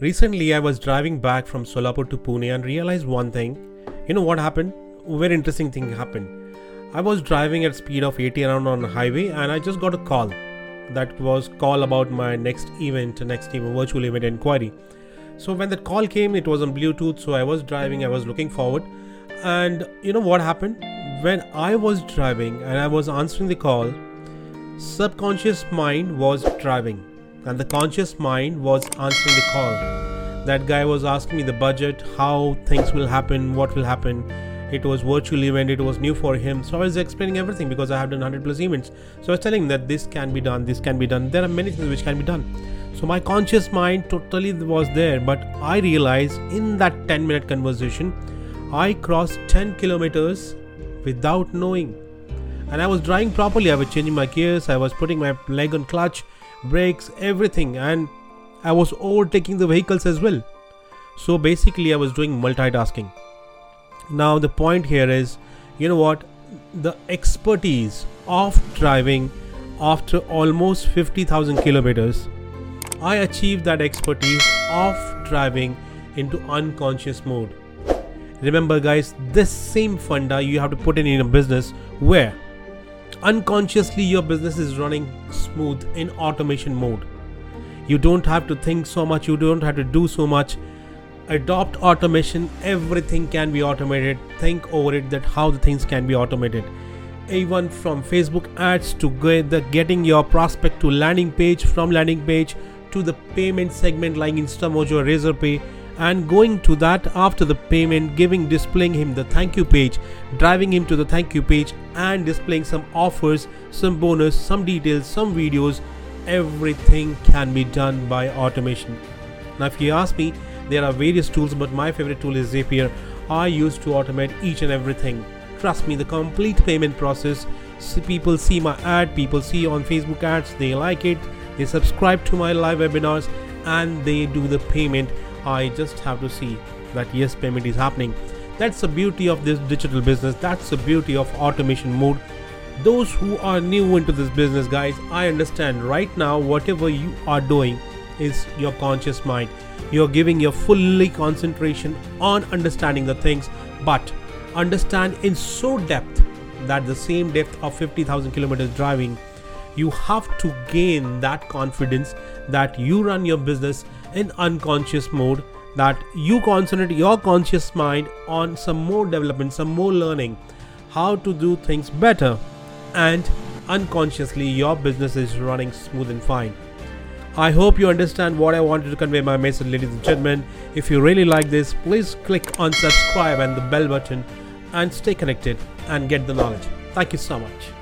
Recently, I was driving back from Solapur to Pune and realized one thing. You know what happened? A very interesting thing happened. I was driving at speed of 80 around on the highway and I just got a call. That was call about my next event, virtual event inquiry. So when that call came, it was on Bluetooth. So I was driving, I was looking forward. And you know what happened? When I was driving and I was answering the call, subconscious mind was driving and the conscious mind was answering the call. That guy was asking me the budget, how things will happen, what will happen. It was virtual event, it was new for him. So I was explaining everything because I have done 100 plus events. So I was telling him that this can be done, this can be done. There are many things which can be done. So my conscious mind totally was there, but I realized in that 10-minute conversation, I crossed 10 kilometers without knowing. And I was driving properly. I was changing my gears. I was putting my leg on clutch, brakes, everything. And I was overtaking the vehicles as well. So basically I was doing multitasking. Now the point here is, you know what? The expertise of driving after almost 50,000 kilometers, I achieved that expertise of driving into unconscious mode. Remember guys, this same funda you have to put in a business where unconsciously your business is running smooth in automation mode. You don't have to think so much. You don't have to do so much. Adopt automation. Everything can be automated. Think over it that how the things can be automated. Even from Facebook ads to getting your prospect to landing page, from landing page to the payment segment like Instamojo, Razorpay, and going to that after the payment, displaying him the thank you page, driving him to the thank you page and displaying some offers, some bonus, some details, some videos. Everything can be done by automation. Now if you ask me, there are various tools, but my favorite tool is Zapier. I used to automate each and everything. Trust me, the complete payment process. People see my ad, people see on Facebook ads, they like it, they subscribe to my live webinars and they do the payment. I just have to see that yes, payment is happening. That's the beauty of this digital business. That's the beauty of automation mode. Those who are new into this business, guys, I understand right now whatever you are doing is your conscious mind. You're giving your fully concentration on understanding the things, but understand in so depth that the same depth of 50,000 kilometers driving, you have to gain that confidence that you run your business in unconscious mode, that you concentrate your conscious mind on some more development, some more learning, how to do things better, and unconsciously your business is running smooth and fine. I hope you understand what I wanted to convey my message, ladies and gentlemen. If you really like this, please click on subscribe and the bell button and stay connected and get the knowledge. Thank you so much.